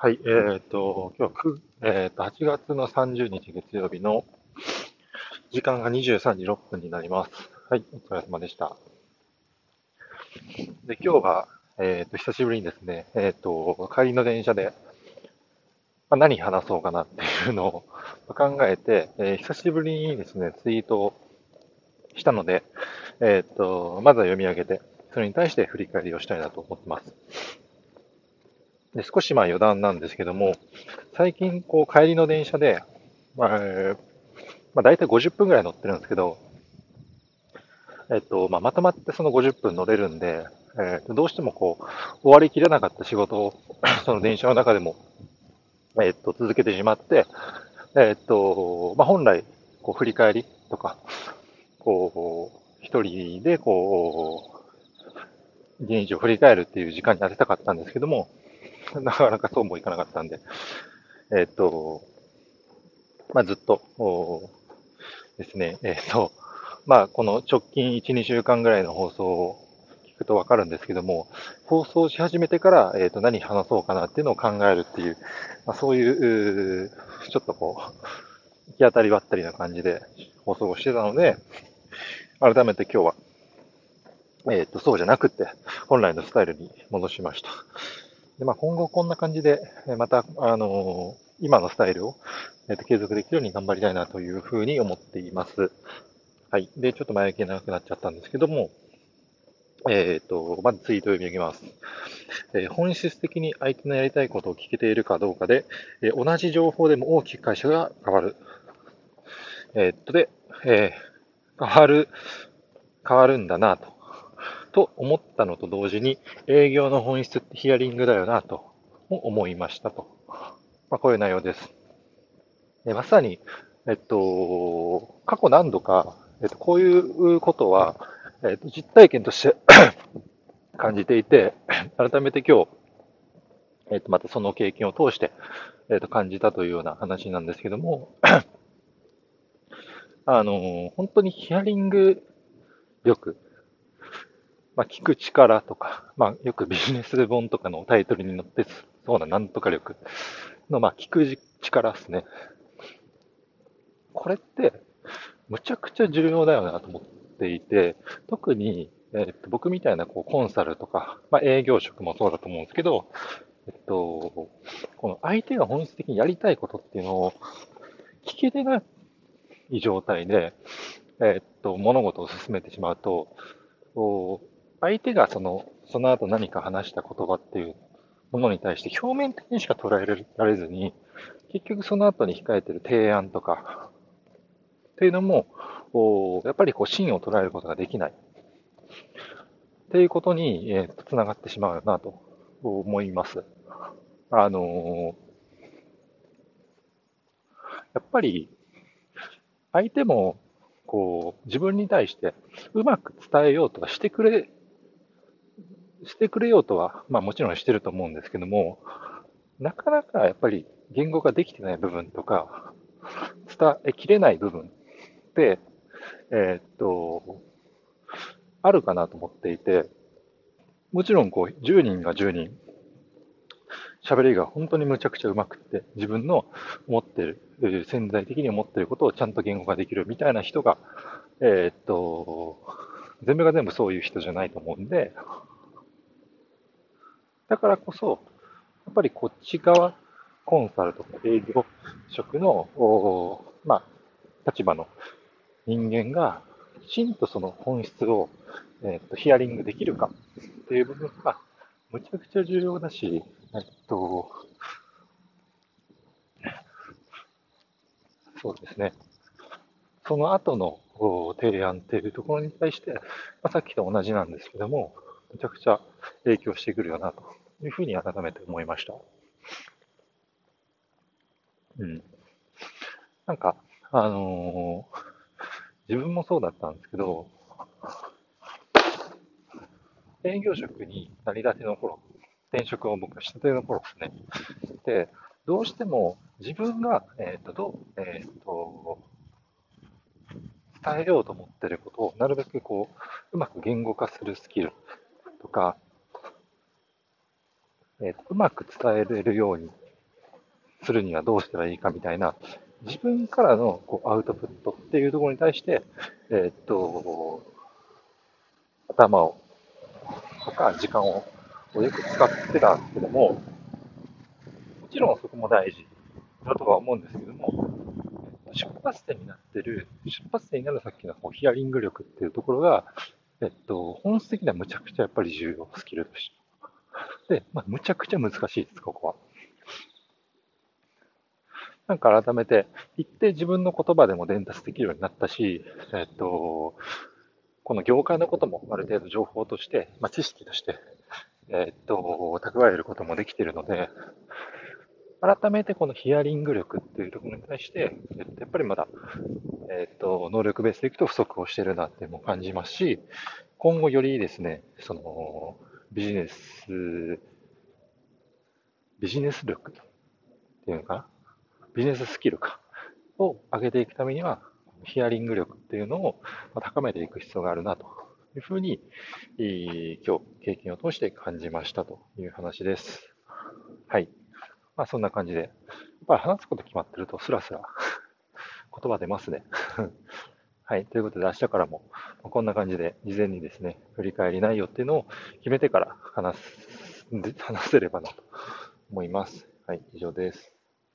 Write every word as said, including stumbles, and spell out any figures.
はい、えー、っと、今日はく、えー、っと、はちがつのさんじゅうにち月曜日の時間がにじゅうさんじろっぷんになります。はい、お疲れ様でした。で、今日は、えー、っと、久しぶりにですね、えー、っと、帰りの電車で、まあ、何話そうかなっていうのを考えて、えー、久しぶりにですね、ツイートをしたので、えー、っと、まずは読み上げて、それに対して振り返りをしたいなと思ってます。で少しまあ余談なんですけども、最近こう帰りの電車で、まあ、えー、まあ、大体ごじゅっぷんぐらい乗ってるんですけど、えっと、まあ、まとまってそのごじゅっぷん乗れるんで、えー、どうしてもこう、終わりきれなかった仕事を、その電車の中でも、えっと、続けてしまって、えっと、まあ、本来、こう、振り返りとか、こう、一人でこう、現実を振り返るっていう時間に当てたかったんですけども、なかなかそうもいかなかったんで、えっと、まあ、ずっと、ですね、えっと、まあ、この直近いち、にしゅうかんぐらいの放送を聞くとわかるんですけども、放送し始めてから、えっと、何話そうかなっていうのを考えるっていう、まあ、そういう、ちょっとこう、行き当たりばったりな感じで放送をしてたので、改めて今日は、えっと、そうじゃなくて、本来のスタイルに戻しました。でまあ、今後こんな感じで、また、あのー、今のスタイルを、えー、と継続できるように頑張りたいなというふうに思っています。はい。で、ちょっと前置き長くなっちゃったんですけども、えっ、ー、と、まずツイートを読み上げます、えー。本質的に相手のやりたいことを聞けているかどうかで、えー、同じ情報でも大きく解釈が変わる。えっ、ー、と、で、えー、変わる、変わるんだなと。と思ったのと同時に、営業の本質ってヒアリングだよなと思いましたと。まあ、こういう内容です。えまさに、えっと、過去何度か、えっと、こういうことは、えっと、実体験として感じていて、改めて今日、えっと、またその経験を通して、えっと、感じたというような話なんですけども、あの、本当にヒアリング力、まあ、聞く力とか、まあ、よくビジネス本とかのタイトルに載ってそうななんとか力の、まあ、聞く力ですね。これって、むちゃくちゃ重要だよなと思っていて、特に、えっと、僕みたいなこうコンサルとか、まあ、営業職もそうだと思うんですけど、えっと、この相手が本質的にやりたいことっていうのを聞けてない状態で、えっと、物事を進めてしまうと、相手がその、その後何か話した言葉っていうものに対して表面的にしか捉えられずに、結局その後に控えている提案とか、っていうのも、やっぱりこう真を捉えることができない。っていうことに、えー、つながってしまうなと思います。あのー、やっぱり、相手も、こう自分に対してうまく伝えようとはしてくれ、してくれようとは、まあ、もちろんしてると思うんですけども、なかなかやっぱり言語ができてない部分とか、伝えきれない部分って、えー、っと、あるかなと思っていて、もちろんこうじゅうにんがじゅうにん、喋りが本当にむちゃくちゃうまくって、自分の思ってる、潜在的に思ってることをちゃんと言語ができるみたいな人が、えー、っと、全部が全部そういう人じゃないと思うんで、だからこそ、やっぱりこっち側、コンサルとか営業職の、まあ、立場の人間が、きちんとその本質を、えー、っと、ヒアリングできるかっていう部分が、むちゃくちゃ重要だし、えっと、そうですね。その後の提案っていうところに対して、まあ、さっきと同じなんですけども、めちゃくちゃ影響してくるよなというふうに改めて思いました。うん。なんか、あのー、自分もそうだったんですけど、営業職になりたての頃、転職を僕はしたての頃ですね。で、どうしても自分が、えーと、どう、えーと、伝えようと思っていることをなるべくこう、うまく言語化するスキルとか、えーと、うまく伝えれるようにするにはどうしたらいいかみたいな、自分からのこうアウトプットっていうところに対して、えー、っと、頭を、とか時間をよく使ってたんですけども、もちろんそこも大事だとは思うんですけども、出発点になってる、出発点になるさっきのこうヒアリング力っていうところが、えっと、本質的にはむちゃくちゃやっぱり重要、スキルとして。で、まあ、むちゃくちゃ難しいです、ここは。なんか改めて、言って自分の言葉でも伝達できるようになったし、えっと、この業界のこともある程度情報として、まあ、知識として、えっと、蓄えることもできているので、改めてこのヒアリング力っていうところに対して、やっぱりまだ、えっと、能力ベースでいくと不足をしてるなっても感じますし、今後よりですね、その、ビジネス、ビジネス力っていうのかな、ビジネススキルか、を上げていくためには、ヒアリング力っていうのを高めていく必要があるなというふうに、今日経験を通して感じましたという話です。はい。まあそんな感じで、やっぱり話すこと決まってるとスラスラ言葉出ますね。はい。ということで明日からもこんな感じで事前にですね、振り返り内容っていうのを決めてから話す、話せればなと思います。はい。以上です。